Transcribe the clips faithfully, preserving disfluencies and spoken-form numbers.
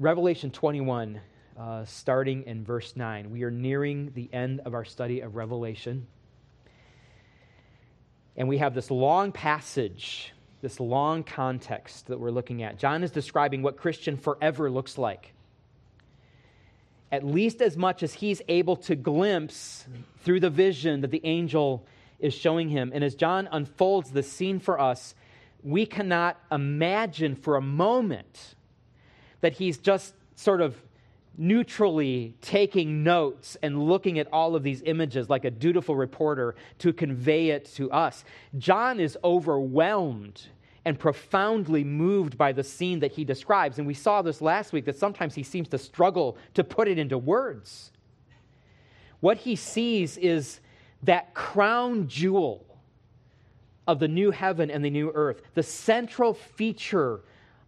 Revelation twenty-one, uh, starting in verse nine. We are nearing the end of our study of Revelation. And we have this long passage, this long context that we're looking at. John is describing what Christian forever looks like, at least as much as he's able to glimpse through the vision that the angel is showing him. And as John unfolds the scene for us, we cannot imagine for a moment that he's just sort of neutrally taking notes and looking at all of these images like a dutiful reporter to convey it to us. John is overwhelmed and profoundly moved by the scene that he describes. And we saw this last week, that sometimes he seems to struggle to put it into words. What he sees is that crown jewel of the new heaven and the new earth, the central feature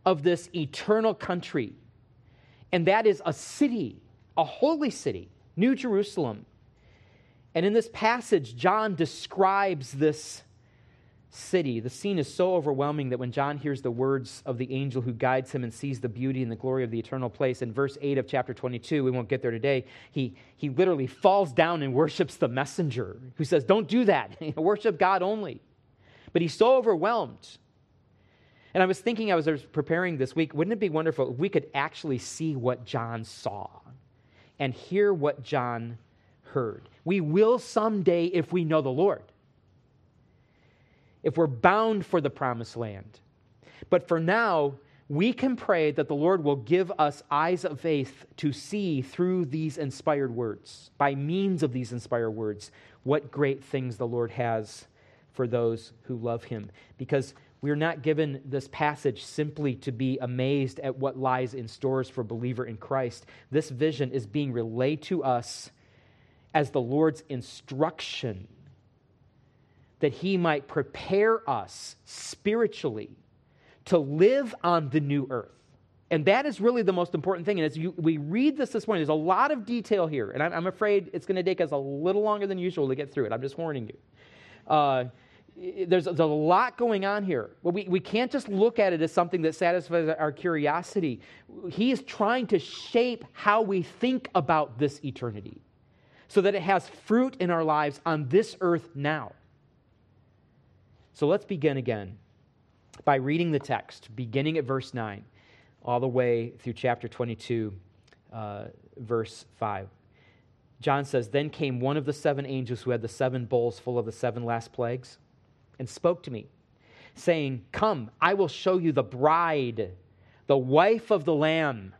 of this eternal country. And that is a city, a holy city, New Jerusalem. And in this passage, John describes this city. The scene is so overwhelming that when John hears the words of the angel who guides him and sees the beauty and the glory of the eternal place, in verse eight of chapter twenty-two, we won't get there today, he, he literally falls down and worships the messenger who says, don't do that, worship God only. But he's so overwhelmed. And I was thinking, I was preparing this week, wouldn't it be wonderful if we could actually see what John saw and hear what John heard? We will someday if we know the Lord, if we're bound for the promised land. But for now, we can pray that the Lord will give us eyes of faith to see through these inspired words, by means of these inspired words, what great things the Lord has for those who love him. Because we're not given this passage simply to be amazed at what lies in stores for a believer in Christ. This vision is being relayed to us as the Lord's instruction, that he might prepare us spiritually to live on the new earth. And that is really the most important thing. And as you, we read this this morning, there's a lot of detail here. And I'm, I'm afraid it's going to take us a little longer than usual to get through it. I'm just warning you. Uh, there's, there's a lot going on here. But we, we can't just look at it as something that satisfies our curiosity. He is trying to shape how we think about this eternity so that it has fruit in our lives on this earth now. So let's begin again by reading the text, beginning at verse nine, all the way through chapter twenty-two, uh, verse five. John says, "Then came one of the seven angels who had the seven bowls full of the seven last plagues and spoke to me, saying, 'Come, I will show you the bride, the wife of the Lamb.'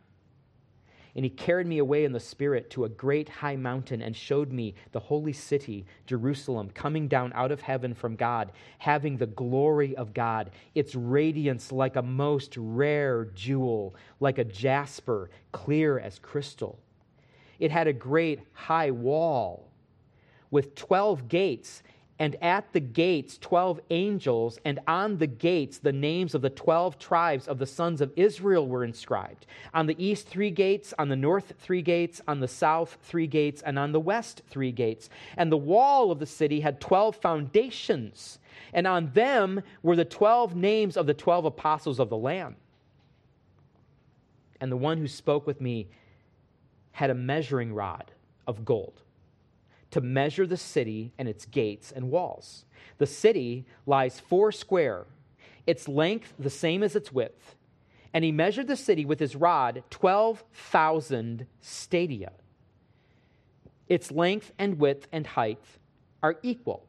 And he carried me away in the Spirit to a great high mountain and showed me the holy city, Jerusalem, coming down out of heaven from God, having the glory of God, its radiance like a most rare jewel, like a jasper, clear as crystal. It had a great high wall with twelve gates, and at the gates twelve angels, and on the gates the names of the twelve tribes of the sons of Israel were inscribed. On the east three gates, on the north three gates, on the south three gates, and on the west three gates. And the wall of the city had twelve foundations, and on them were the twelve names of the twelve apostles of the Lamb. And the one who spoke with me had a measuring rod of gold, to measure the city and its gates and walls. The city lies four square, its length the same as its width. And he measured the city with his rod twelve thousand stadia. Its length and width and height are equal.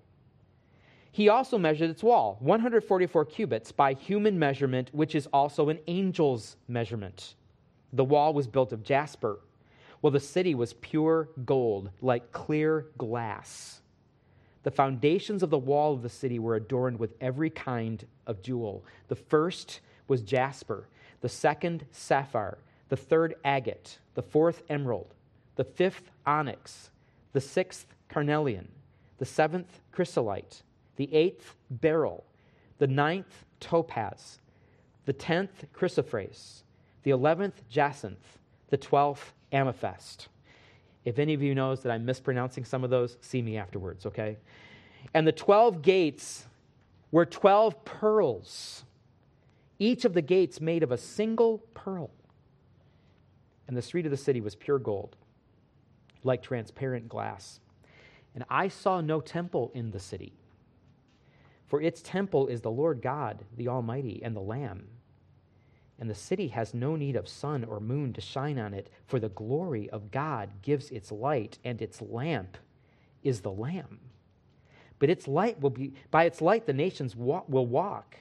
He also measured its wall, one hundred forty-four cubits by human measurement, which is also an angel's measurement. The wall was built of jasper. Well, the city was pure gold, like clear glass. The foundations of the wall of the city were adorned with every kind of jewel. The first was jasper, the second sapphire, the third agate, the fourth emerald, the fifth onyx, the sixth carnelian, the seventh chrysolite, the eighth beryl, the ninth topaz, the tenth chrysoprase, the eleventh jacinth, the twelfth amethyst. If any of you knows that I'm mispronouncing some of those, see me afterwards, okay? And the twelve gates were twelve pearls, each of the gates made of a single pearl. and the street of the city was pure gold, like transparent glass. And I saw no temple in the city, for its temple is the Lord God, the Almighty, and the Lamb. And the city has no need of sun or moon to shine on it, for the glory of God gives its light, and its lamp is the Lamb. But its light will be, by its light the nations wa- will walk,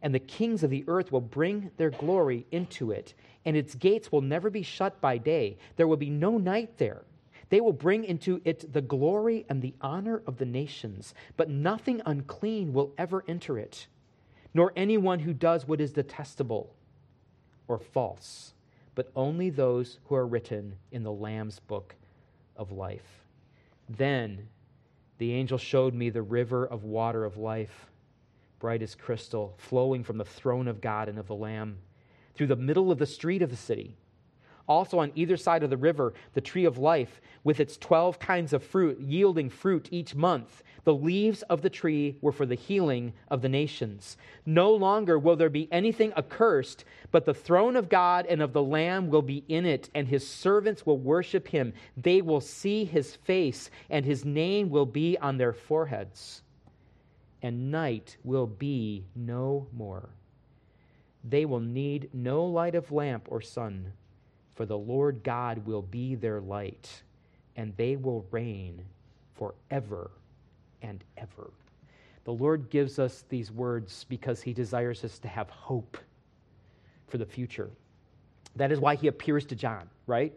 and the kings of the earth will bring their glory into it, and its gates will never be shut by day. There will be no night there. They will bring into it the glory and the honor of the nations, but nothing unclean will ever enter it, nor anyone who does what is detestable or false, but only those who are written in the Lamb's book of life. Then the angel showed me the river of water of life, bright as crystal, flowing from the throne of God and of the Lamb, through the middle of the street of the city. Also on either side of the river, the tree of life, with its twelve kinds of fruit, yielding fruit each month. The leaves of the tree were for the healing of the nations. No longer will there be anything accursed, but the throne of God and of the Lamb will be in it, and his servants will worship him. They will see his face, and his name will be on their foreheads. And night will be no more. They will need no light of lamp or sun, for the Lord God will be their light, and they will reign forever and ever. The Lord gives us these words because he desires us to have hope for the future. That is why he appears to John, right?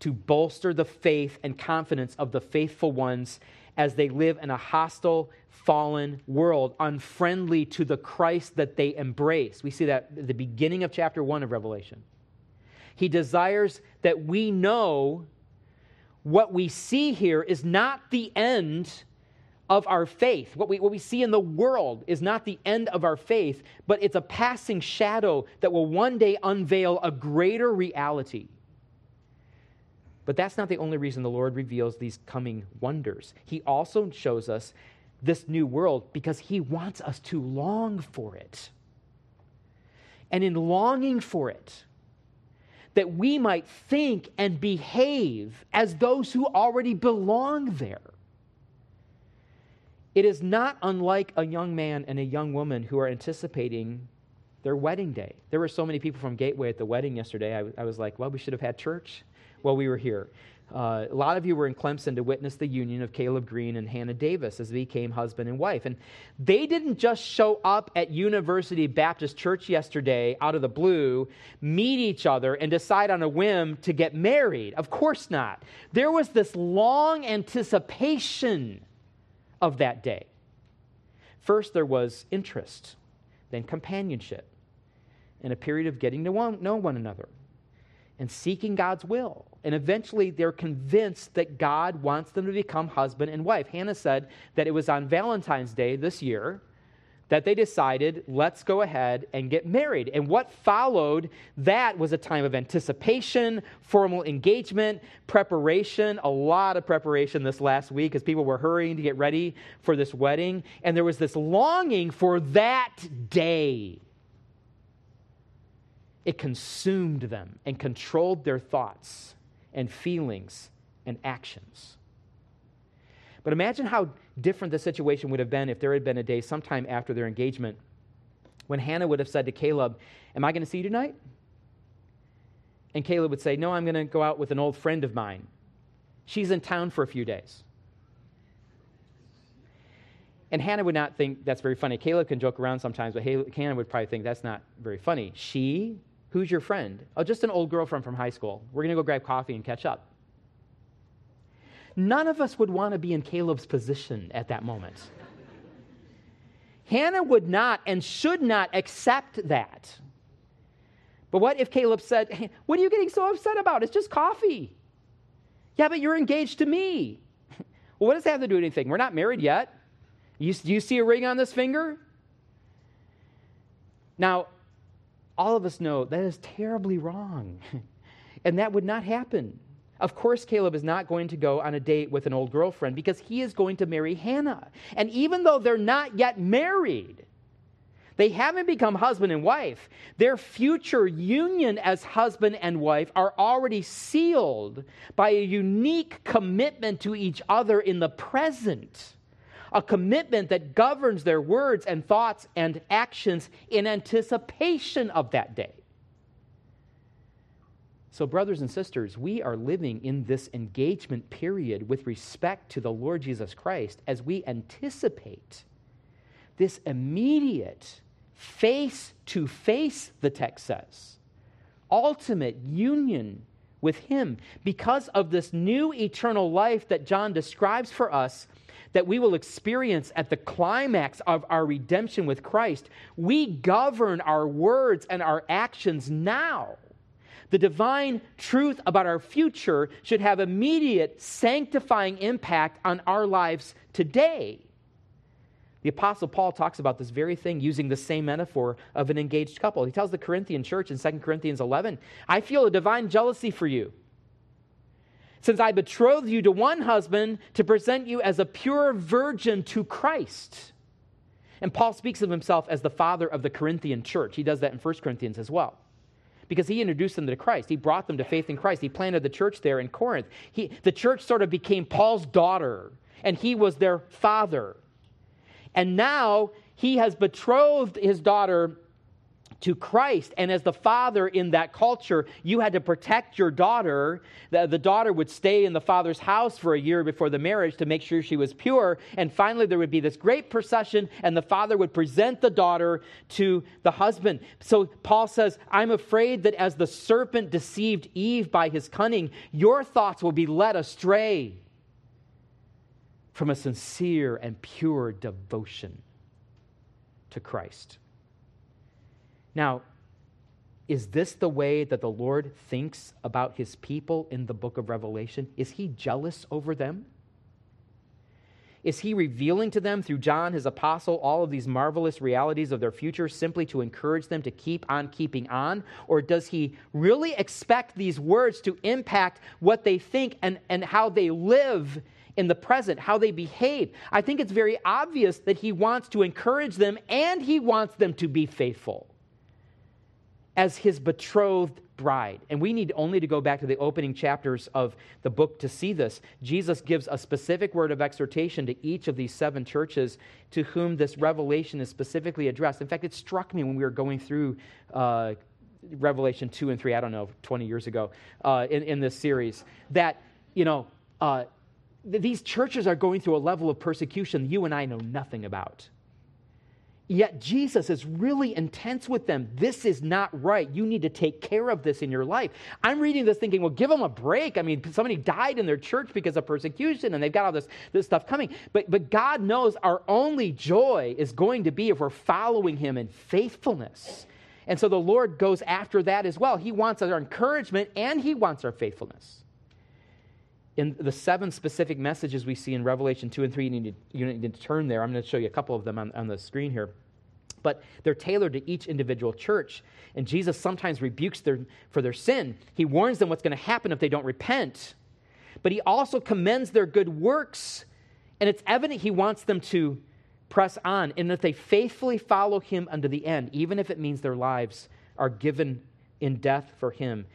To bolster the faith and confidence of the faithful ones as they live in a hostile, fallen world, unfriendly to the Christ that they embrace. We see that at the beginning of chapter one of Revelation. He desires that we know what we see here is not the end of our faith. What we, what we see in the world is not the end of our faith, but it's a passing shadow that will one day unveil a greater reality. But that's not the only reason the Lord reveals these coming wonders. He also shows us this new world because he wants us to long for it. And in longing for it, that we might think and behave as those who already belong there. It is not unlike a young man and a young woman who are anticipating their wedding day. There were so many people from Gateway at the wedding yesterday. I, I was like, well, we should have had church while we were here. Uh, a lot of you were in Clemson to witness the union of Caleb Green and Hannah Davis as they became husband and wife. And they didn't just show up at University Baptist Church yesterday out of the blue, meet each other, and decide on a whim to get married. Of course not. There was this long anticipation of that day. First, there was interest, then companionship, and a period of getting to one, know one another and seeking God's will. And eventually they're convinced that God wants them to become husband and wife. Hannah said that it was on Valentine's Day this year that they decided, let's go ahead and get married. And what followed that was a time of anticipation, formal engagement, preparation, a lot of preparation this last week as people were hurrying to get ready for this wedding. And there was this longing for that day. It consumed them and controlled their thoughts and feelings and actions. But imagine how different the situation would have been if there had been a day sometime after their engagement when Hannah would have said to Caleb, am I going to see you tonight? And Caleb would say, no, I'm going to go out with an old friend of mine. She's in town for a few days. And Hannah would not think that's very funny. Caleb can joke around sometimes, but Hannah would probably think that's not very funny. She? Who's your friend? Oh, just an old girlfriend from high school. We're going to go grab coffee and catch up. None of us would want to be in Caleb's position at that moment. Hannah would not and should not accept that. But what if Caleb said, hey, what are you getting so upset about? It's just coffee. Yeah, but you're engaged to me. Well, what does that have to do with anything? We're not married yet. You, do you see a ring on this finger? Now, all of us know that is terribly wrong, and that would not happen. Of course, Caleb is not going to go on a date with an old girlfriend because he is going to marry Hannah. And even though they're not yet married, They haven't become husband and wife. Their future union as husband and wife are already sealed by a unique commitment to each other in the present, a commitment that governs their words and thoughts and actions in anticipation of that day. So, brothers and sisters, we are living in this engagement period with respect to the Lord Jesus Christ as we anticipate this immediate, face-to-face, the text says, ultimate union with Him because of this new eternal life that John describes for us that we will experience at the climax of our redemption with Christ. We govern our words and our actions now. The divine truth about our future should have immediate sanctifying impact on our lives today. The Apostle Paul talks about this very thing using the same metaphor of an engaged couple. He tells the Corinthian church in Second Corinthians eleven, I feel a divine jealousy for you, since I betrothed you to one husband to present you as a pure virgin to Christ. And Paul speaks of himself as the father of the Corinthian church. He does that in First Corinthians as well, because he introduced them to Christ. He brought them to faith in Christ. He planted the church there in Corinth. He, the church sort of became Paul's daughter, and he was their father. And now he has betrothed his daughter to Christ. And as the father in that culture, you had to protect your daughter. The, the daughter would stay in the father's house for a year before the marriage to make sure she was pure. And finally, there would be this great procession, and the father would present the daughter to the husband. So Paul says, I'm afraid that as the serpent deceived Eve by his cunning, your thoughts will be led astray from a sincere and pure devotion to Christ. Now, is this the way that the Lord thinks about His people in the book of Revelation? Is He jealous over them? Is He revealing to them through John, His apostle, all of these marvelous realities of their future simply to encourage them to keep on keeping on? Or does He really expect these words to impact what they think and, and how they live in the present, how they behave? I think it's very obvious that He wants to encourage them, and He wants them to be faithful as His betrothed bride. And we need only to go back to the opening chapters of the book to see this. Jesus gives a specific word of exhortation to each of these seven churches to whom this revelation is specifically addressed. In fact, it struck me when we were going through uh, Revelation two and three, I don't know, twenty years ago, uh, in, in this series, that, you know, uh, th- these churches are going through a level of persecution you and I know nothing about. Yet Jesus is really intense with them. This is not right. You need to take care of this in your life. I'm reading this thinking, well, give them a break. I mean, somebody died in their church because of persecution, and they've got all this, this stuff coming. But, but God knows our only joy is going to be if we're following Him in faithfulness. And so the Lord goes after that as well. He wants our encouragement, and He wants our faithfulness. In the seven specific messages we see in Revelation two and three, you need to, you need to turn there. I'm going to show you a couple of them on, on the screen here. But they're tailored to each individual church. And Jesus sometimes rebukes them for their sin. He warns them what's going to happen if they don't repent. But He also commends their good works. And it's evident He wants them to press on, and that they faithfully follow Him unto the end, even if it means their lives are given in death for Him.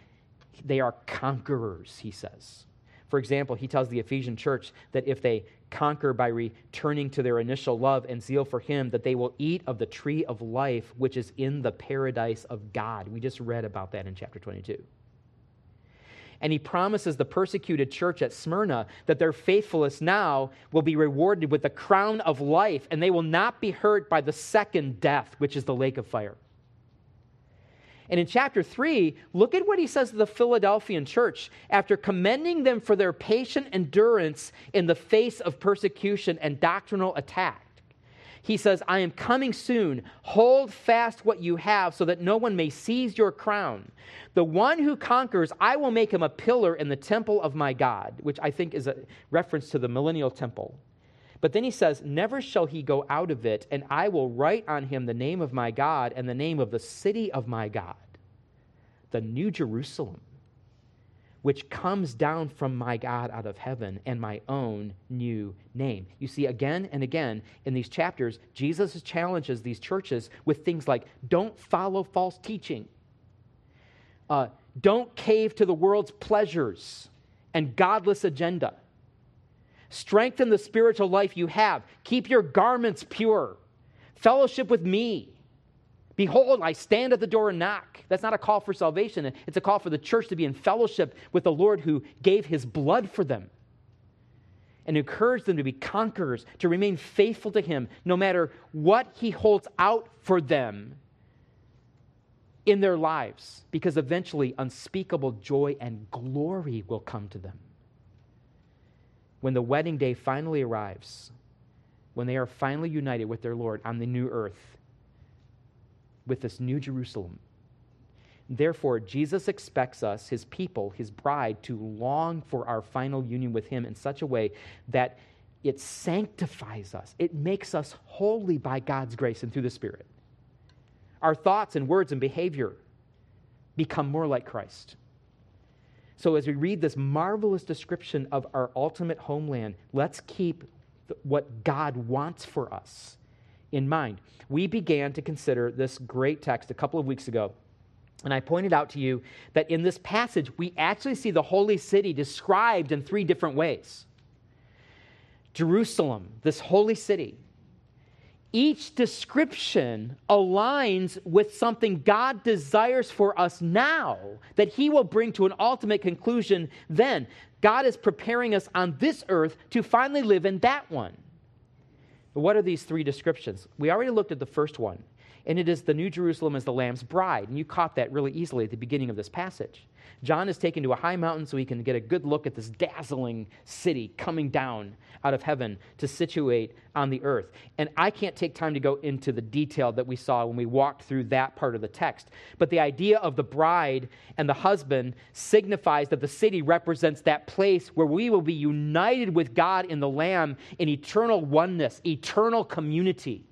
They are conquerors, He says. For example, He tells the Ephesian church that if they conquer by returning to their initial love and zeal for Him, that they will eat of the tree of life, which is in the paradise of God. We just read about that in chapter twenty-two. And He promises the persecuted church at Smyrna that their faithfulness now will be rewarded with the crown of life, and they will not be hurt by the second death, which is the lake of fire. And in chapter three, look at what He says to the Philadelphian church after commending them for their patient endurance in the face of persecution and doctrinal attack. He says, I am coming soon. Hold fast what you have so that no one may seize your crown. The one who conquers, I will make him a pillar in the temple of my God, which I think is a reference to the millennial temple. But then He says, never shall he go out of it, and I will write on him the name of my God and the name of the city of my God, the New Jerusalem, which comes down from my God out of heaven, and my own new name. You see, again and again in these chapters, Jesus challenges these churches with things like, don't follow false teaching. Uh, don't cave to the world's pleasures and godless agenda. Strengthen the spiritual life you have. Keep your garments pure. Fellowship with me. Behold, I stand at the door and knock. That's not a call for salvation. It's a call for the church to be in fellowship with the Lord who gave his blood for them, and encourage them to be conquerors, to remain faithful to him no matter what he holds out for them in their lives, because eventually unspeakable joy and glory will come to them. When the wedding day finally arrives, when they are finally united with their Lord on the new earth, with this new Jerusalem. Therefore, Jesus expects us, his people, his bride, to long for our final union with him in such a way that it sanctifies us. It makes us holy by God's grace and through the Spirit. Our thoughts and words and behavior become more like Christ. So as we read this marvelous description of our ultimate homeland, let's keep what God wants for us in mind. We began to consider this great text a couple of weeks ago, and I pointed out to you that in this passage, we actually see the holy city described in three different ways. Jerusalem, this holy city, each description aligns with something God desires for us now that he will bring to an ultimate conclusion then. God is preparing us on this earth to finally live in that one. What are these three descriptions? We already looked at the first one, and it is the New Jerusalem as the Lamb's bride, and you caught that really easily at the beginning of this passage. John is taken to a high mountain so he can get a good look at this dazzling city coming down out of heaven to situate on the earth. And I can't take time to go into the detail that we saw when we walked through that part of the text, but the idea of the bride and the husband signifies that the city represents that place where we will be united with God in the Lamb in eternal oneness, eternal community.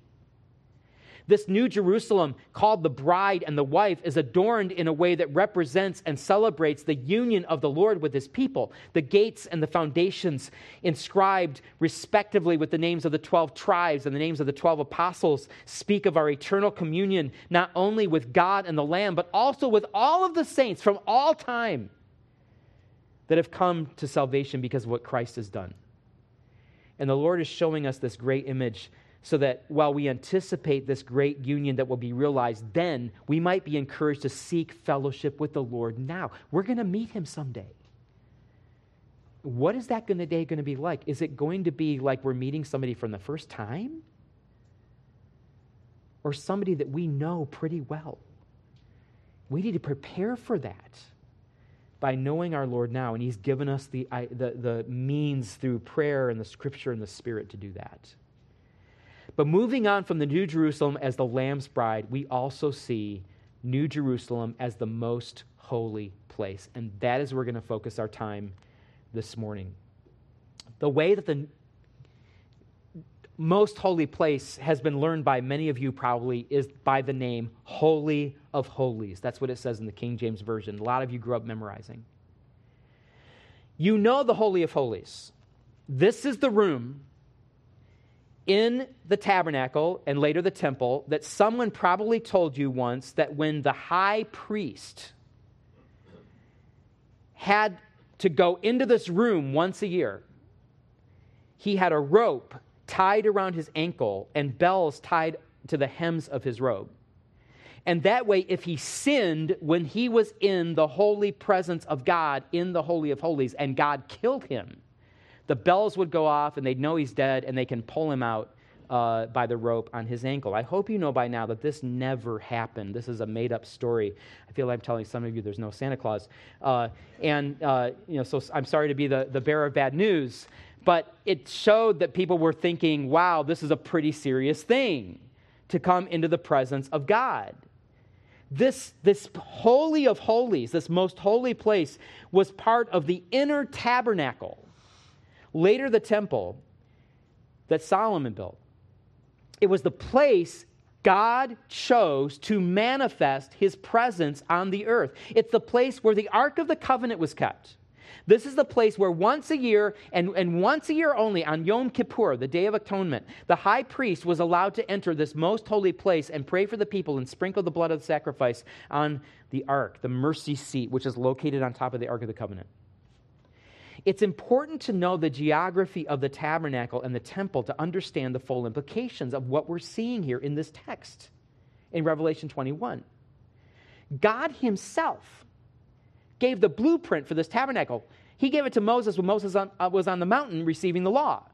This new Jerusalem, called the bride and the wife, is adorned in a way that represents and celebrates the union of the Lord with his people. The gates and the foundations inscribed respectively with the names of the twelve tribes and the names of the twelve apostles speak of our eternal communion, not only with God and the Lamb, but also with all of the saints from all time that have come to salvation because of what Christ has done. And the Lord is showing us this great image so that while we anticipate this great union that will be realized then, we might be encouraged to seek fellowship with the Lord now. We're going to meet him someday. What is that gonna day going to be like? Is it going to be like we're meeting somebody from the first time? Or somebody that we know pretty well? We need to prepare for that by knowing our Lord now, and he's given us the, the, the means through prayer and the Scripture and the Spirit to do that. But moving on from the New Jerusalem as the Lamb's bride, we also see New Jerusalem as the most holy place. And that is where we're going to focus our time this morning. The way that the most holy place has been learned by many of you probably is by the name Holy of Holies. That's what it says in the King James Version. A lot of you grew up memorizing. You know the Holy of Holies. This is the room in the tabernacle and later the temple that someone probably told you once that when the high priest had to go into this room once a year, he had a rope tied around his ankle and bells tied to the hems of his robe. And that way, if he sinned when he was in the holy presence of God in the Holy of Holies and God killed him, the bells would go off, and they'd know he's dead, and they can pull him out uh, by the rope on his ankle. I hope you know by now that this never happened. This is a made-up story. I feel like I'm telling some of you there's no Santa Claus. Uh, and, uh, you know, so I'm sorry to be the, the bearer of bad news, but it showed that people were thinking, wow, this is a pretty serious thing to come into the presence of God. This, this Holy of Holies, this most holy place, was part of the inner tabernacle, later the temple that Solomon built. It was the place God chose to manifest his presence on the earth. It's the place where the Ark of the Covenant was kept. This is the place where once a year, and, and once a year only, on Yom Kippur, the Day of Atonement, the high priest was allowed to enter this most holy place and pray for the people and sprinkle the blood of the sacrifice on the ark, the mercy seat, which is located on top of the Ark of the Covenant. It's important to know the geography of the tabernacle and the temple to understand the full implications of what we're seeing here in this text in Revelation twenty-one. God himself gave the blueprint for this tabernacle. He gave it to Moses when Moses on, uh, was on the mountain receiving the law.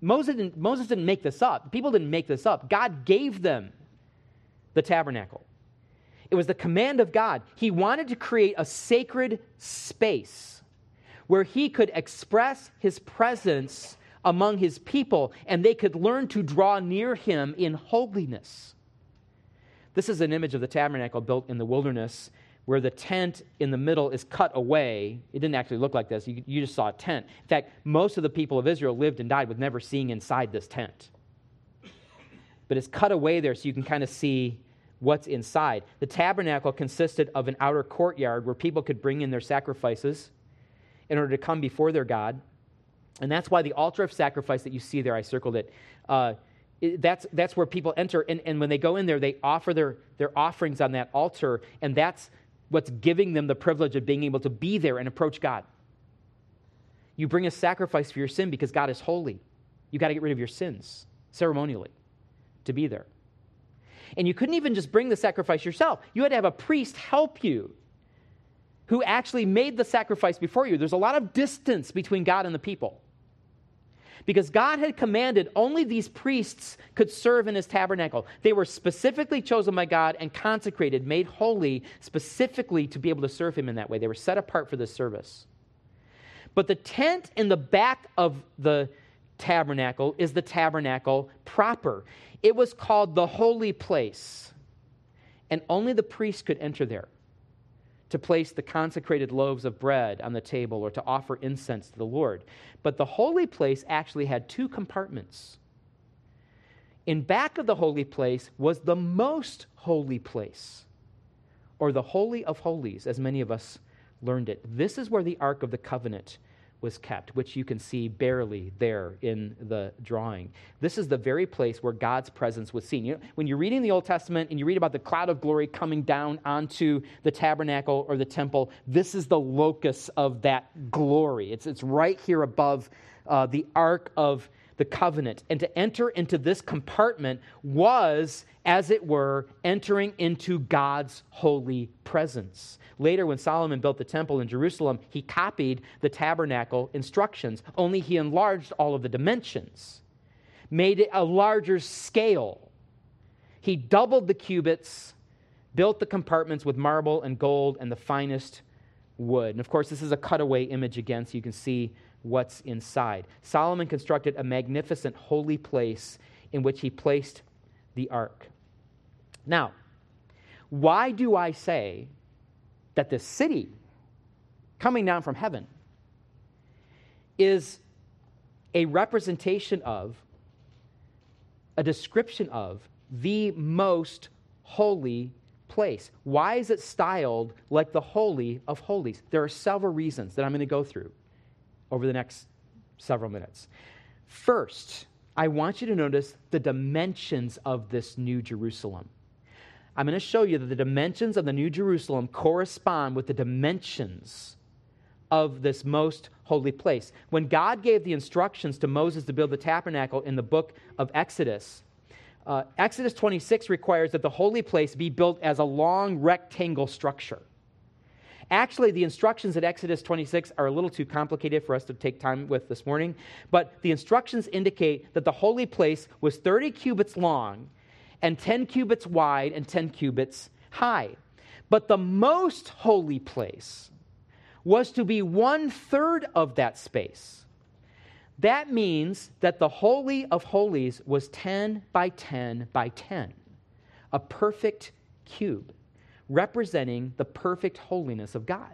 Moses didn't, Moses didn't make this up. People didn't make this up. God gave them the tabernacle. It was the command of God. He wanted to create a sacred space where he could express his presence among his people and they could learn to draw near him in holiness. This is an image of the tabernacle built in the wilderness where the tent in the middle is cut away. It didn't actually look like this. You, you just saw a tent. In fact, most of the people of Israel lived and died with never seeing inside this tent. But it's cut away there so you can kind of see what's inside. The tabernacle consisted of an outer courtyard where people could bring in their sacrifices in order to come before their God. And that's why the altar of sacrifice that you see there, I circled it, uh, That's, that's where people enter, and, and when they go in there, they offer their, their offerings on that altar, and that's what's giving them the privilege of being able to be there and approach God. You bring a sacrifice for your sin because God is holy. You've got to get rid of your sins ceremonially to be there. And you couldn't even just bring the sacrifice yourself. You had to have a priest help you who actually made the sacrifice before you. There's a lot of distance between God and the people, because God had commanded only these priests could serve in his tabernacle. They were specifically chosen by God and consecrated, made holy, specifically to be able to serve him in that way. They were set apart for this service. But the tent in the back of the tabernacle is the tabernacle proper. It was called the holy place, and only the priests could enter there to place the consecrated loaves of bread on the table or to offer incense to the Lord. But the holy place actually had two compartments. In back of the holy place was the most holy place, or the Holy of Holies, as many of us learned it. This is where the Ark of the Covenant was kept, which you can see barely there in the drawing. This is the very place where God's presence was seen. You know, when you're reading the Old Testament and you read about the cloud of glory coming down onto the tabernacle or the temple, this is the locus of that glory. It's, it's right here above uh, the Ark of the Covenant. And to enter into this compartment was, as it were, entering into God's holy presence. Later, when Solomon built the temple in Jerusalem, he copied the tabernacle instructions, only he enlarged all of the dimensions, made it a larger scale. He doubled the cubits, built the compartments with marble and gold and the finest wood. And of course, this is a cutaway image again, so you can see what's inside. Solomon constructed a magnificent holy place in which he placed the ark. Now, why do I say that this city coming down from heaven is a representation of, a description of, the most holy place? Why is it styled like the Holy of Holies? There are several reasons that I'm going to go through over the next several minutes. First, I want you to notice the dimensions of this New Jerusalem. I'm going to show you that the dimensions of the New Jerusalem correspond with the dimensions of this most holy place. When God gave the instructions to Moses to build the tabernacle in the book of Exodus, uh, Exodus twenty-six requires that the holy place be built as a long rectangle structure. Actually, the instructions at Exodus twenty-six are a little too complicated for us to take time with this morning, but the instructions indicate that the holy place was thirty cubits long and ten cubits wide and ten cubits high. But the most holy place was to be one-third of that space. That means that the Holy of Holies was ten by ten by ten, a perfect cube, representing the perfect holiness of God.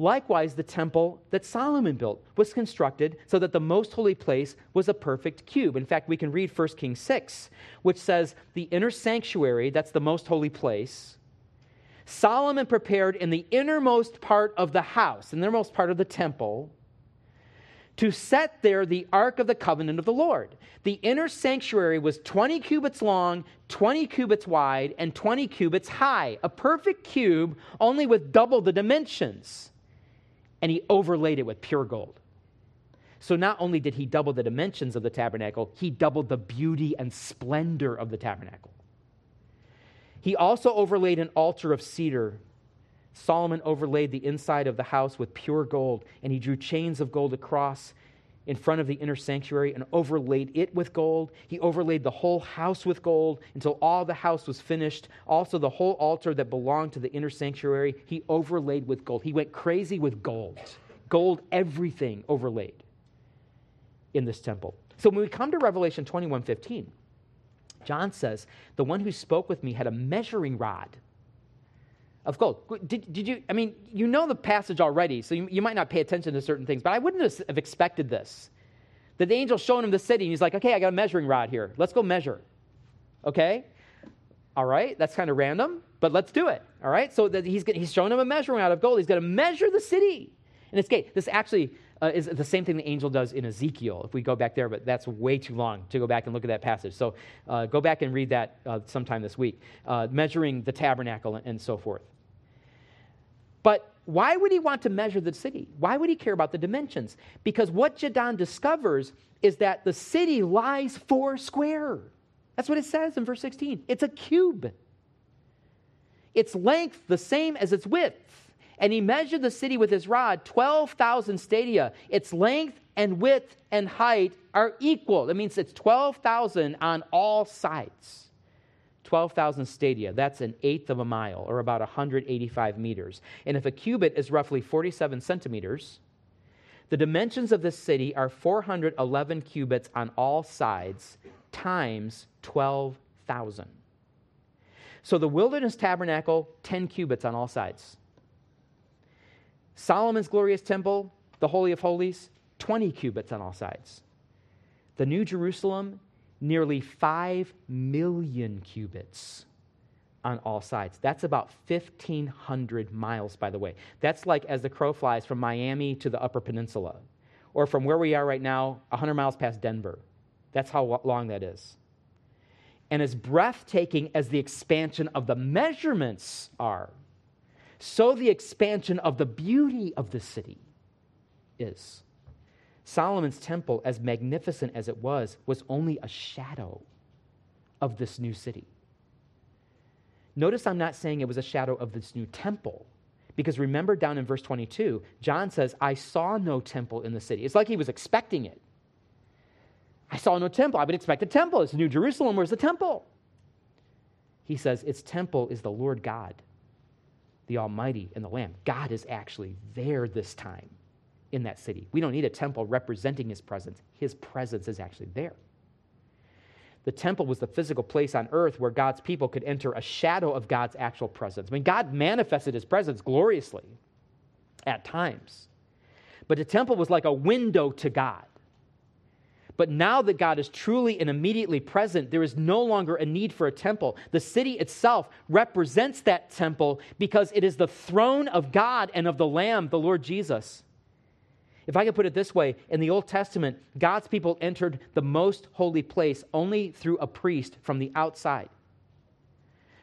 Likewise, the temple that Solomon built was constructed so that the most holy place was a perfect cube. In fact, we can read First Kings six, which says the inner sanctuary, that's the most holy place, Solomon prepared in the innermost part of the house, in the innermost part of the temple, to set there the Ark of the Covenant of the Lord. The inner sanctuary was twenty cubits long, twenty cubits wide, and twenty cubits high, a perfect cube, only with double the dimensions. And he overlaid it with pure gold. So not only did he double the dimensions of the tabernacle, he doubled the beauty and splendor of the tabernacle. He also overlaid an altar of cedar. Solomon overlaid the inside of the house with pure gold, and he drew chains of gold across in front of the inner sanctuary and overlaid it with gold. He overlaid the whole house with gold until all the house was finished. Also, the whole altar that belonged to the inner sanctuary, he overlaid with gold. He went crazy with gold. Gold, everything overlaid in this temple. So when we come to Revelation twenty-one fifteen, John says, the one who spoke with me had a measuring rod of gold. Did, did you, I mean, you know the passage already, so you, you might not pay attention to certain things, but I wouldn't have expected this. That the angel showed him the city, and he's like, okay, I got a measuring rod here. Let's go measure. Okay? All right, that's kind of random, but let's do it. All right? So that he's, he's showing him a measuring rod of gold. He's going to measure the city. And it's gate. This actually Uh, is the same thing the angel does in Ezekiel, if we go back there, but that's way too long to go back and look at that passage. So uh, go back and read that uh, sometime this week, uh, measuring the tabernacle and, and so forth. But why would he want to measure the city? Why would he care about the dimensions? Because what Jadon discovers is that the city lies four square. That's what it says in verse sixteen. It's a cube. Its length the same as its width. And he measured the city with his rod, twelve thousand stadia. Its length and width and height are equal. That means it's twelve thousand on all sides. twelve thousand stadia, that's an eighth of a mile, or about one hundred eighty-five meters. And if a cubit is roughly forty-seven centimeters, the dimensions of this city are four hundred eleven cubits on all sides times twelve thousand. So the wilderness tabernacle, ten cubits on all sides. Solomon's glorious temple, the Holy of Holies, twenty cubits on all sides. The New Jerusalem, nearly five million cubits on all sides. That's about fifteen hundred miles, by the way. That's like as the crow flies from Miami to the Upper Peninsula, or from where we are right now, one hundred miles past Denver. That's how long that is. And as breathtaking as the expansion of the measurements are, so the expansion of the beauty of the city is. Solomon's temple, as magnificent as it was, was only a shadow of this new city. Notice I'm not saying it was a shadow of this new temple, because remember down in verse twenty-two, John says, I saw no temple in the city. It's like he was expecting it. I saw no temple. I would expect a temple. It's New Jerusalem. Where's the temple? He says, its temple is the Lord God, the Almighty and the Lamb. God is actually there this time in that city. We don't need a temple representing his presence. His presence is actually there. The temple was the physical place on earth where God's people could enter a shadow of God's actual presence. I mean, God manifested his presence gloriously at times. But the temple was like a window to God. But now that God is truly and immediately present, there is no longer a need for a temple. The city itself represents that temple because it is the throne of God and of the Lamb, the Lord Jesus. If I could put it this way, in the Old Testament, God's people entered the most holy place only through a priest from the outside.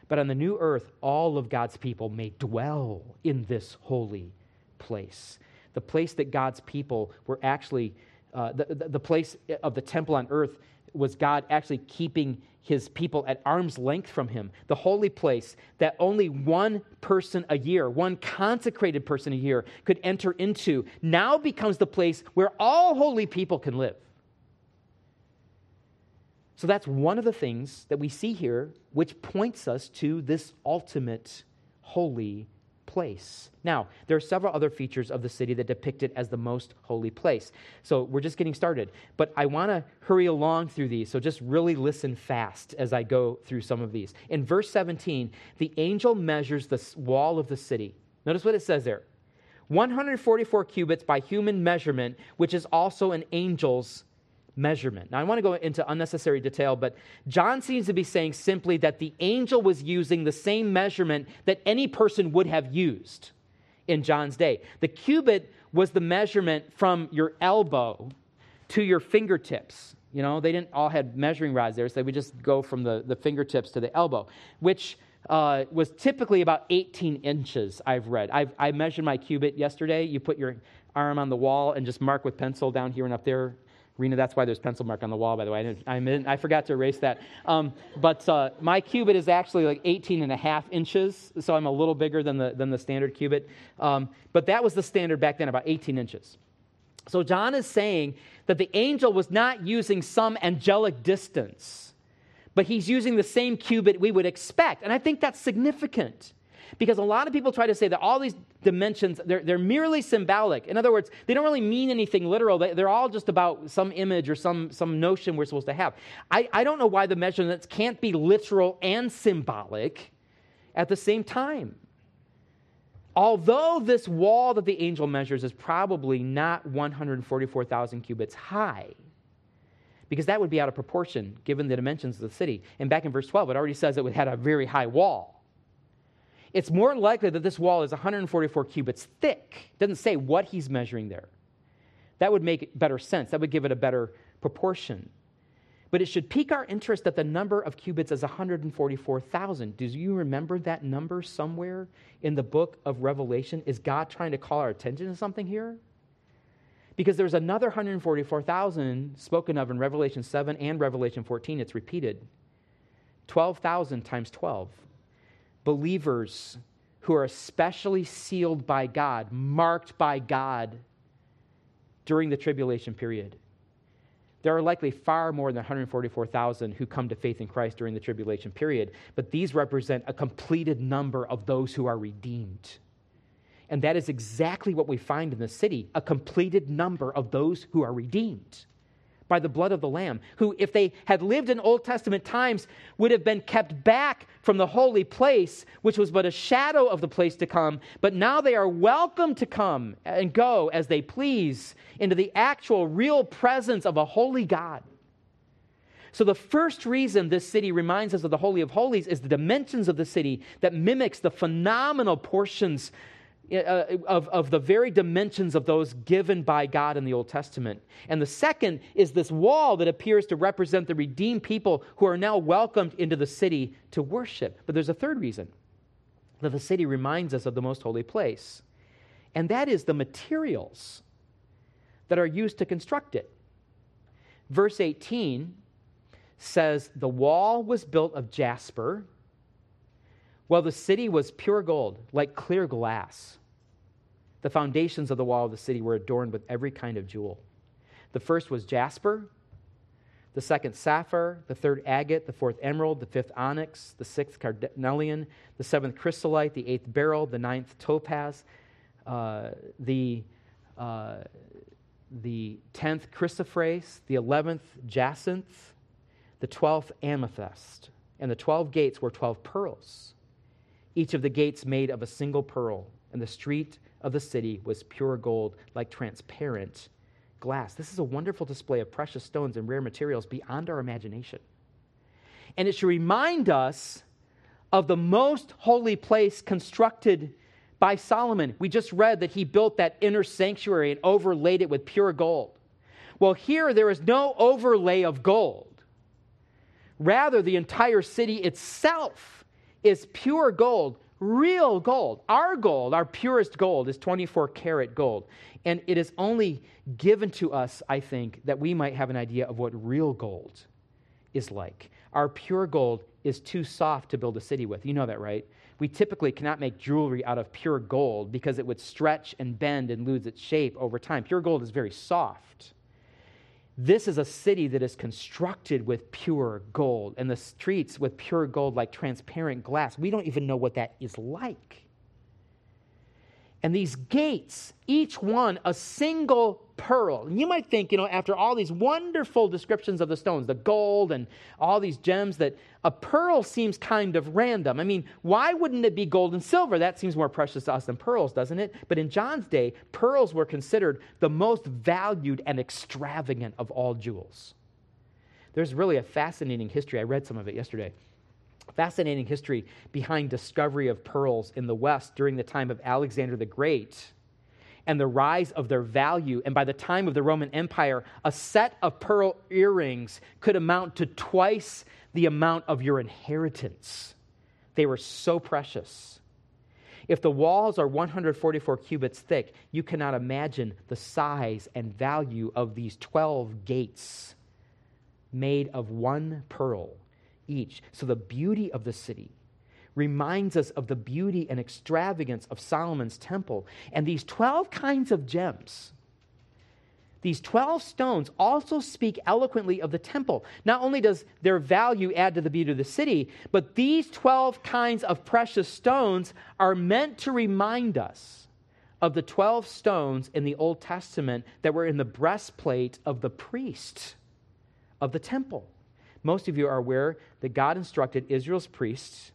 But on the new earth, all of God's people may dwell in this holy place. The place that God's people were actually Uh, the, the place of the temple on earth was God actually keeping his people at arm's length from him. The holy place that only one person a year, one consecrated person a year could enter into, now becomes the place where all holy people can live. So that's one of the things that we see here, which points us to this ultimate holy place. Now, there are several other features of the city that depict it as the most holy place. So we're just getting started, but I want to hurry along through these, so just really listen fast as I go through some of these. In verse seventeen, the angel measures the wall of the city. Notice what it says there. one hundred forty-four cubits by human measurement, which is also an angel's measurement. Now, I want to go into unnecessary detail, but John seems to be saying simply that the angel was using the same measurement that any person would have used in John's day. The cubit was the measurement from your elbow to your fingertips. You know, they didn't all had measuring rods there, so they would just go from the, the fingertips to the elbow, which uh, was typically about eighteen inches, I've read. I've, I measured my cubit yesterday. You put your arm on the wall and just mark with pencil down here and up there. Rena, that's why there's pencil mark on the wall, by the way. I didn't, I, didn't, I forgot to erase that. Um, but uh, my cubit is actually like eighteen and a half inches, so I'm a little bigger than the than the standard cubit. Um, but that was the standard back then, about eighteen inches. So John is saying that the angel was not using some angelic distance, but he's using the same cubit we would expect. And I think that's significant, because a lot of people try to say that all these dimensions, they're, they're merely symbolic. In other words, they don't really mean anything literal. They're all just about some image or some, some notion we're supposed to have. I, I don't know why the measurements can't be literal and symbolic at the same time. Although this wall that the angel measures is probably not one hundred forty-four thousand cubits high, because that would be out of proportion given the dimensions of the city. And back in verse twelve, it already says it had a very high wall. It's more likely that this wall is one hundred forty-four cubits thick. It doesn't say what he's measuring there. That would make better sense. That would give it a better proportion. But it should pique our interest that the number of cubits is one hundred forty-four thousand. Do you remember that number somewhere in the book of Revelation? Is God trying to call our attention to something here? Because there's another one hundred forty-four thousand spoken of in Revelation seven and Revelation fourteen. It's repeated. twelve thousand times twelve. Believers who are especially sealed by God, marked by God during the tribulation period. There are likely far more than one hundred forty-four thousand who come to faith in Christ during the tribulation period, but these represent a completed number of those who are redeemed. And that is exactly what we find in the city, a completed number of those who are redeemed by the blood of the Lamb, who, if they had lived in Old Testament times, would have been kept back from the holy place, which was but a shadow of the place to come. But now they are welcome to come and go as they please into the actual, real presence of a holy God. So the first reason this city reminds us of the Holy of Holies is the dimensions of the city that mimics the phenomenal portions Uh, of, of the very dimensions of those given by God in the Old Testament. And the second is this wall that appears to represent the redeemed people who are now welcomed into the city to worship. But there's a third reason that the city reminds us of the most holy place, and that is the materials that are used to construct it. Verse eighteen says, the wall was built of jasper, well, the city was pure gold, like clear glass. The foundations of the wall of the city were adorned with every kind of jewel. The first was jasper, the second sapphire, the third agate, the fourth emerald, the fifth onyx, the sixth carnelian, the seventh chrysolite, the eighth beryl, the ninth topaz, uh, the uh, the tenth chrysophrase, the eleventh jacinth, the twelfth amethyst, and the twelve gates were twelve pearls. Each of the gates made of a single pearl, and the street of the city was pure gold, like transparent glass. This is a wonderful display of precious stones and rare materials beyond our imagination. And it should remind us of the most holy place constructed by Solomon. We just read that he built that inner sanctuary and overlaid it with pure gold. Well, here there is no overlay of gold. Rather, the entire city itself is pure gold, real gold. Our gold, our purest gold, is twenty-four karat gold. And it is only given to us, I think, that we might have an idea of what real gold is like. Our pure gold is too soft to build a city with. You know that, right? We typically cannot make jewelry out of pure gold because it would stretch and bend and lose its shape over time. Pure gold is very soft. This is a city that is constructed with pure gold, and the streets with pure gold like transparent glass. We don't even know what that is like. And these gates, each one a single pearl. And you might think, you know, after all these wonderful descriptions of the stones, the gold and all these gems, that a pearl seems kind of random. I mean, why wouldn't it be gold and silver? That seems more precious to us than pearls, doesn't it? But in John's day, pearls were considered the most valued and extravagant of all jewels. There's really a fascinating history. I read some of it yesterday. Fascinating history behind discovery of pearls in the West during the time of Alexander the Great and the rise of their value. And by the time of the Roman Empire, a set of pearl earrings could amount to twice the amount of your inheritance. They were so precious. If the walls are one hundred forty-four cubits thick, you cannot imagine the size and value of these twelve gates made of one pearl each. So the beauty of the city reminds us of the beauty and extravagance of Solomon's temple. And these twelve kinds of gems, these twelve stones also speak eloquently of the temple. Not only does their value add to the beauty of the city, but these twelve kinds of precious stones are meant to remind us of the twelve stones in the Old Testament that were in the breastplate of the priest of the temple. Most of you are aware that God instructed Israel's priests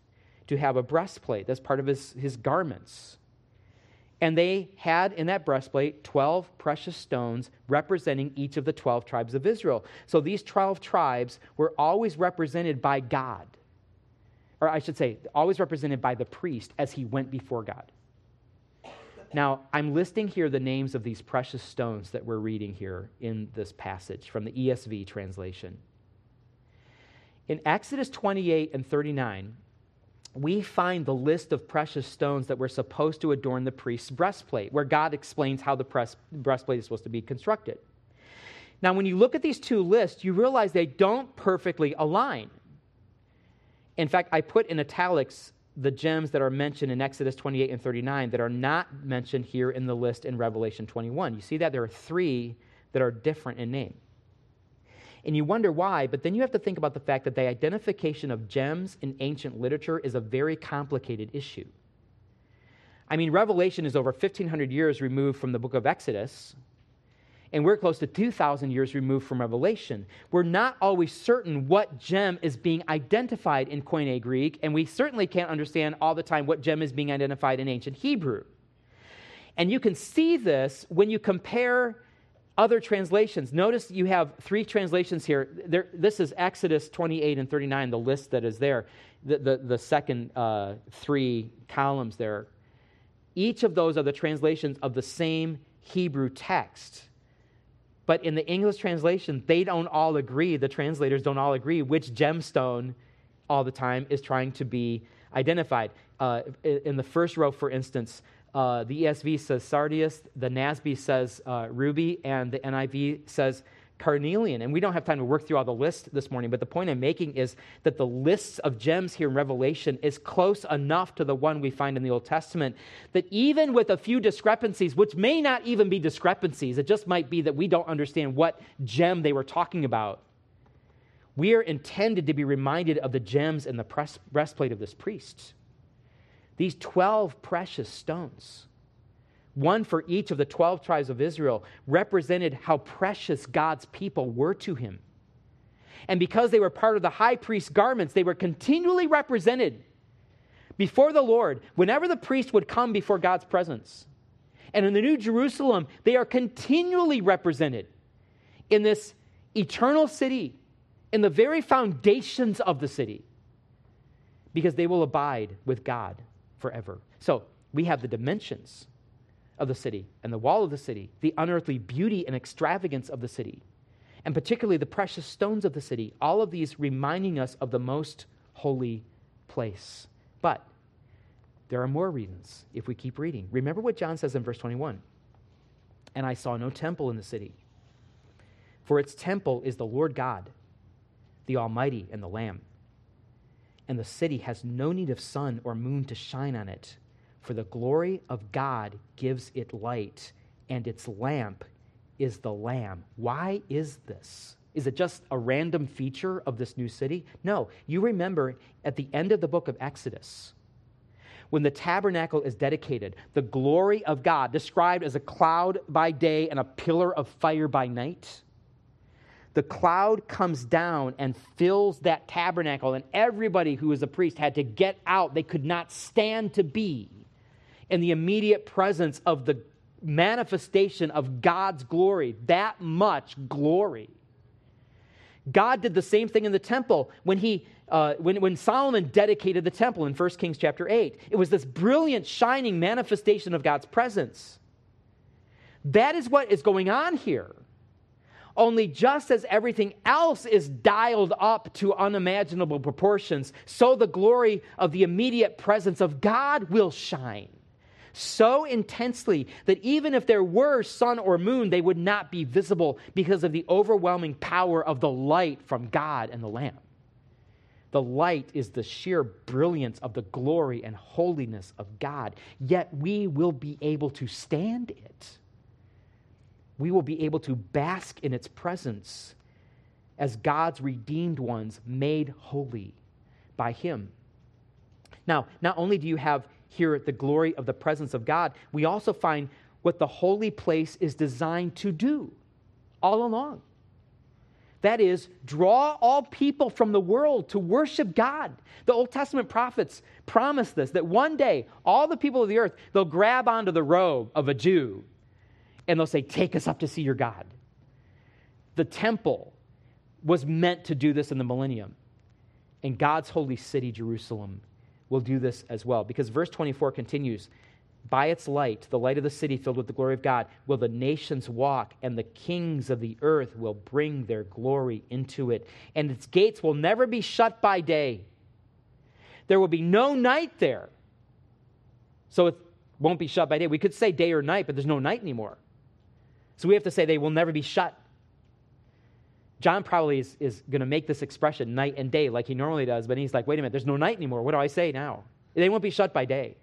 to have a breastplate. That's part of his, his garments. And they had in that breastplate twelve precious stones representing each of the twelve tribes of Israel. So these twelve tribes were always represented by God. Or I should say, always represented by the priest as he went before God. Now, I'm listing here the names of these precious stones that we're reading here in this passage from the E S V translation. In Exodus twenty-eight and thirty-nine, we find the list of precious stones that were supposed to adorn the priest's breastplate, where God explains how the breastplate is supposed to be constructed. Now, when you look at these two lists, you realize they don't perfectly align. In fact, I put in italics the gems that are mentioned in Exodus twenty-eight and thirty-nine that are not mentioned here in the list in Revelation twenty-one. You see that? There are three that are different in name. And you wonder why, but then you have to think about the fact that the identification of gems in ancient literature is a very complicated issue. I mean, Revelation is over fifteen hundred years removed from the book of Exodus, and we're close to two thousand years removed from Revelation. We're not always certain what gem is being identified in Koine Greek, and we certainly can't understand all the time what gem is being identified in ancient Hebrew. And you can see this when you compare other translations. Notice you have three translations here. There, this is Exodus twenty-eight and thirty-nine, the list that is there, the, the, the second uh, three columns there. Each of those are the translations of the same Hebrew text. But in the English translation, they don't all agree, the translators don't all agree which gemstone all the time is trying to be identified. Uh, in the first row, for instance, Uh, the E S V says sardius, the N A S B says uh, ruby, and the N I V says carnelian. And we don't have time to work through all the lists this morning, but the point I'm making is that the lists of gems here in Revelation is close enough to the one we find in the Old Testament that even with a few discrepancies, which may not even be discrepancies, it just might be that we don't understand what gem they were talking about, we are intended to be reminded of the gems in the press, breastplate of this priest. These twelve precious stones, one for each of the twelve tribes of Israel, represented how precious God's people were to him. And because they were part of the high priest's garments, they were continually represented before the Lord whenever the priest would come before God's presence. And in the New Jerusalem, they are continually represented in this eternal city, in the very foundations of the city, because they will abide with God forever. So we have the dimensions of the city and the wall of the city, the unearthly beauty and extravagance of the city, and particularly the precious stones of the city, all of these reminding us of the most holy place. But there are more reasons if we keep reading. Remember what John says in verse twenty-one, "And I saw no temple in the city, for its temple is the Lord God, the Almighty and the Lamb. And the city has no need of sun or moon to shine on it, for the glory of God gives it light, and its lamp is the Lamb." Why is this? Is it just a random feature of this new city? No. You remember at the end of the book of Exodus, when the tabernacle is dedicated, the glory of God, described as a cloud by day and a pillar of fire by night, the cloud comes down and fills that tabernacle, and everybody who was a priest had to get out. They could not stand to be in the immediate presence of the manifestation of God's glory, that much glory. God did the same thing in the temple when he, uh, when, when Solomon dedicated the temple in First Kings chapter eight. It was this brilliant, shining manifestation of God's presence. That is what is going on here. Only just as everything else is dialed up to unimaginable proportions, so the glory of the immediate presence of God will shine so intensely that even if there were sun or moon, they would not be visible because of the overwhelming power of the light from God and the Lamb. The light is the sheer brilliance of the glory and holiness of God, yet we will be able to stand it. We will be able to bask in its presence as God's redeemed ones made holy by him. Now, not only do you have here the glory of the presence of God, we also find what the holy place is designed to do all along. That is, draw all people from the world to worship God. The Old Testament prophets promised this, that one day all the people of the earth, they'll grab onto the robe of a Jew, and they'll say, take us up to see your God. The temple was meant to do this in the millennium. And God's holy city, Jerusalem, will do this as well. Because verse twenty-four continues, by its light, the light of the city filled with the glory of God, will the nations walk, and the kings of the earth will bring their glory into it. And its gates will never be shut by day. There will be no night there. So it won't be shut by day. We could say day or night, but there's no night anymore. So we have to say they will never be shut. John probably is, is going to make this expression night and day like he normally does, but he's like, wait a minute, there's no night anymore. What do I say now? They won't be shut by day.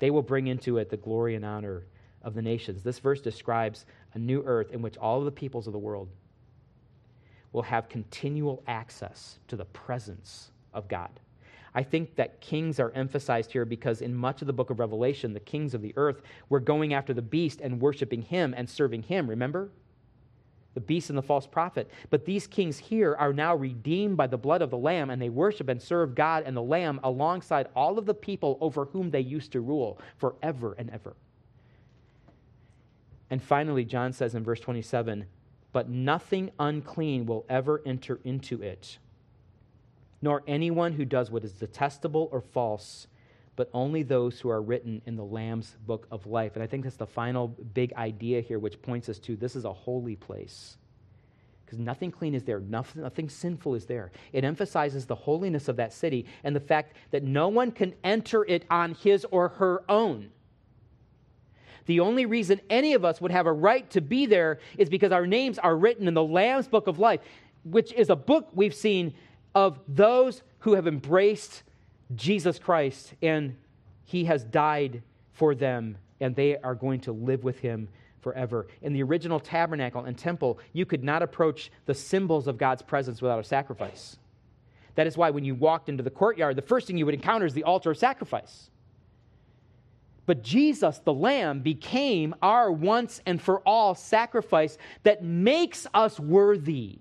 They will bring into it the glory and honor of the nations. This verse describes a new earth in which all of the peoples of the world will have continual access to the presence of God. I think that kings are emphasized here because in much of the book of Revelation, the kings of the earth were going after the beast and worshiping him and serving him, remember? The beast and the false prophet. But these kings here are now redeemed by the blood of the Lamb, and they worship and serve God and the Lamb alongside all of the people over whom they used to rule forever and ever. And finally, John says in verse twenty-seven, but nothing unclean will ever enter into it, nor anyone who does what is detestable or false, but only those who are written in the Lamb's book of life. And I think that's the final big idea here, which points us to this is a holy place. Because nothing clean is there, nothing, nothing sinful is there. It emphasizes the holiness of that city and the fact that no one can enter it on his or her own. The only reason any of us would have a right to be there is because our names are written in the Lamb's book of life, which is a book we've seen of those who have embraced Jesus Christ, and he has died for them, and they are going to live with him forever. In the original tabernacle and temple, you could not approach the symbols of God's presence without a sacrifice. That is why when you walked into the courtyard, the first thing you would encounter is the altar of sacrifice. But Jesus, the Lamb, became our once and for all sacrifice that makes us worthy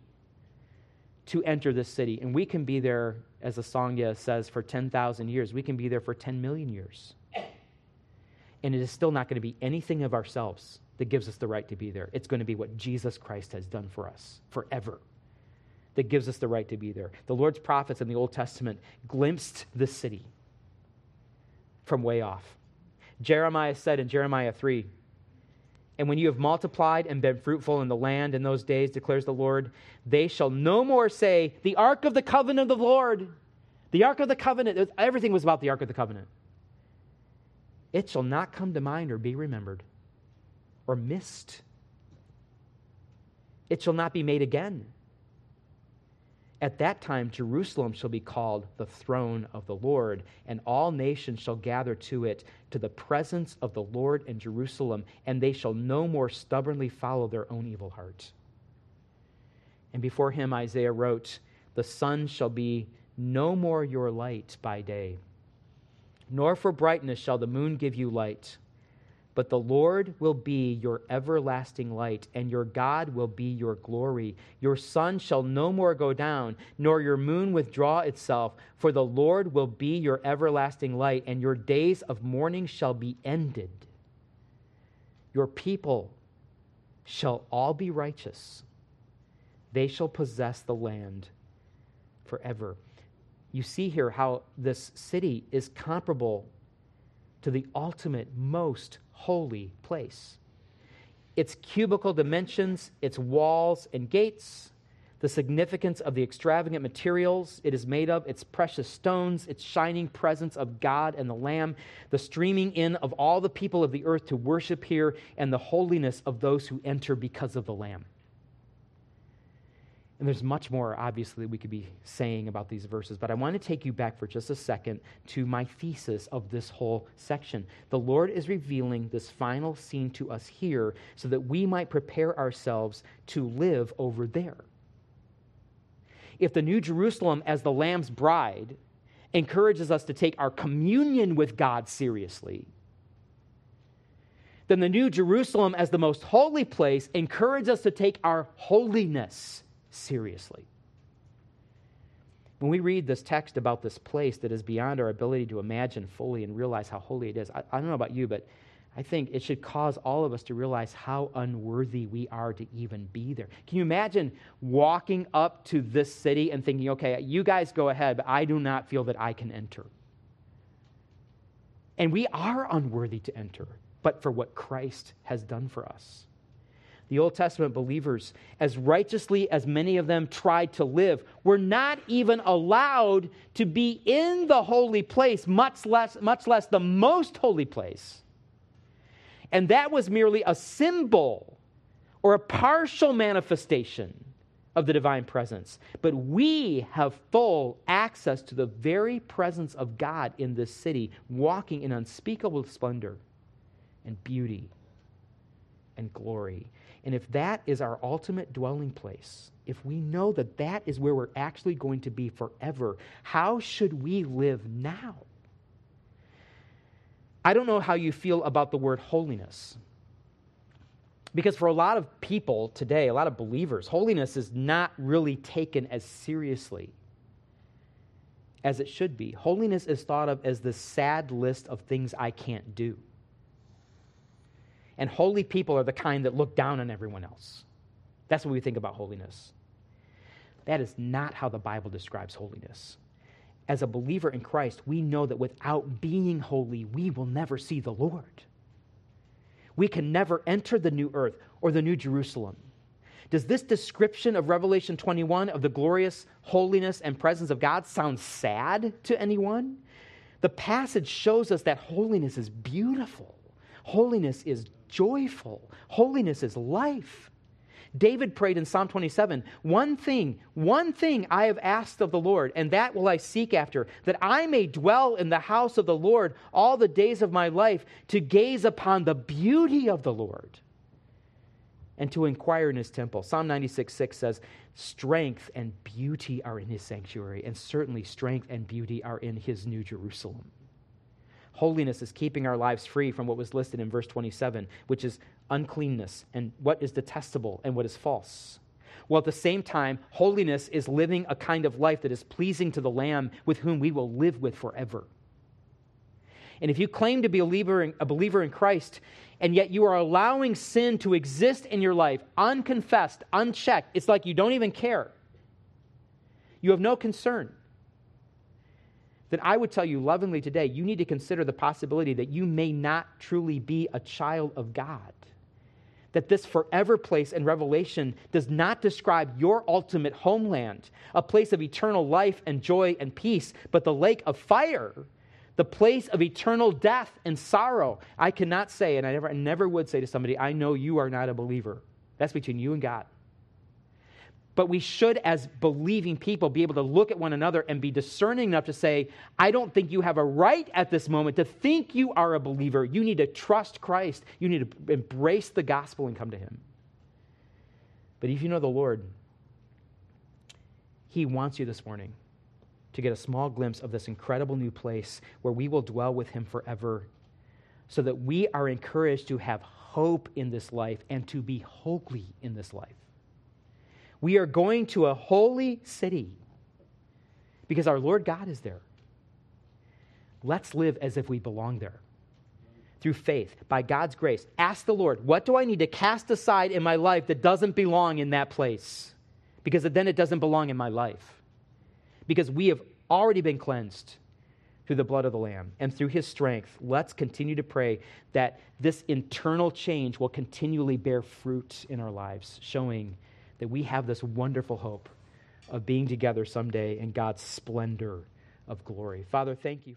to enter this city. And we can be there, as the song says, for ten thousand years. We can be there for ten million years. And it is still not going to be anything of ourselves that gives us the right to be there. It's going to be what Jesus Christ has done for us forever that gives us the right to be there. The Lord's prophets in the Old Testament glimpsed the city from way off. Jeremiah said in Jeremiah three, and when you have multiplied and been fruitful in the land in those days, declares the Lord, they shall no more say, the Ark of the Covenant of the Lord. The Ark of the Covenant, everything was about the Ark of the Covenant. It shall not come to mind or be remembered or missed. It shall not be made again. At that time, Jerusalem shall be called the throne of the Lord, and all nations shall gather to it, to the presence of the Lord in Jerusalem, and they shall no more stubbornly follow their own evil heart. And before him, Isaiah wrote, the sun shall be no more your light by day, nor for brightness shall the moon give you light. But the Lord will be your everlasting light, and your God will be your glory. Your sun shall no more go down, nor your moon withdraw itself, for the Lord will be your everlasting light, and your days of mourning shall be ended. Your people shall all be righteous. They shall possess the land forever. You see here how this city is comparable to the ultimate, most holy place. Its cubical dimensions, its walls and gates, the significance of the extravagant materials it is made of, its precious stones, its shining presence of God and the Lamb, the streaming in of all the people of the earth to worship here, and the holiness of those who enter because of the Lamb. And there's much more, obviously, we could be saying about these verses, but I want to take you back for just a second to my thesis of this whole section. The Lord is revealing this final scene to us here so that we might prepare ourselves to live over there. If the New Jerusalem, as the Lamb's bride, encourages us to take our communion with God seriously, then the New Jerusalem, as the most holy place, encourages us to take our holiness seriously. When we read this text about this place that is beyond our ability to imagine fully and realize how holy it is, I, I don't know about you, but I think it should cause all of us to realize how unworthy we are to even be there. Can you imagine walking up to this city and thinking, okay, you guys go ahead, but I do not feel that I can enter? And we are unworthy to enter, but for what Christ has done for us. The Old Testament believers, as righteously as many of them tried to live, were not even allowed to be in the holy place, much less, much less the most holy place. And that was merely a symbol or a partial manifestation of the divine presence. But we have full access to the very presence of God in this city, walking in unspeakable splendor and beauty and glory. And if that is our ultimate dwelling place, if we know that that is where we're actually going to be forever, how should we live now? I don't know how you feel about the word holiness. Because for a lot of people today, a lot of believers, holiness is not really taken as seriously as it should be. Holiness is thought of as this sad list of things I can't do. And holy people are the kind that look down on everyone else. That's what we think about holiness. That is not how the Bible describes holiness. As a believer in Christ, we know that without being holy, we will never see the Lord. We can never enter the new earth or the new Jerusalem. Does this description of Revelation twenty-one of the glorious holiness and presence of God sound sad to anyone? The passage shows us that holiness is beautiful. Holiness is joyful. Holiness is life. David prayed in Psalm twenty-seven, one thing, one thing I have asked of the Lord, and that will I seek after, that I may dwell in the house of the Lord all the days of my life, to gaze upon the beauty of the Lord and to inquire in his temple. Psalm ninety-six six says, strength and beauty are in his sanctuary, and certainly strength and beauty are in his new Jerusalem. Holiness is keeping our lives free from what was listed in verse twenty-seven, which is uncleanness and what is detestable and what is false. While at the same time, holiness is living a kind of life that is pleasing to the Lamb, with whom we will live with forever. And if you claim to be a believer in, a believer in Christ, and yet you are allowing sin to exist in your life, unconfessed, unchecked, it's like you don't even care. You have no concern. Then I would tell you lovingly today, you need to consider the possibility that you may not truly be a child of God. That this forever place in Revelation does not describe your ultimate homeland, a place of eternal life and joy and peace, but the lake of fire, the place of eternal death and sorrow. I cannot say, and I never, I never would say to somebody, I know you are not a believer. That's between you and God. But we should, as believing people, be able to look at one another and be discerning enough to say, I don't think you have a right at this moment to think you are a believer. You need to trust Christ. You need to embrace the gospel and come to him. But if you know the Lord, he wants you this morning to get a small glimpse of this incredible new place where we will dwell with him forever, so that we are encouraged to have hope in this life and to be holy in this life. We are going to a holy city because our Lord God is there. Let's live as if we belong there. Through faith, by God's grace, ask the Lord, what do I need to cast aside in my life that doesn't belong in that place? Because then it doesn't belong in my life. Because we have already been cleansed through the blood of the Lamb and through his strength. Let's continue to pray that this internal change will continually bear fruit in our lives, showing that we have this wonderful hope of being together someday in God's splendor of glory. Father, thank you.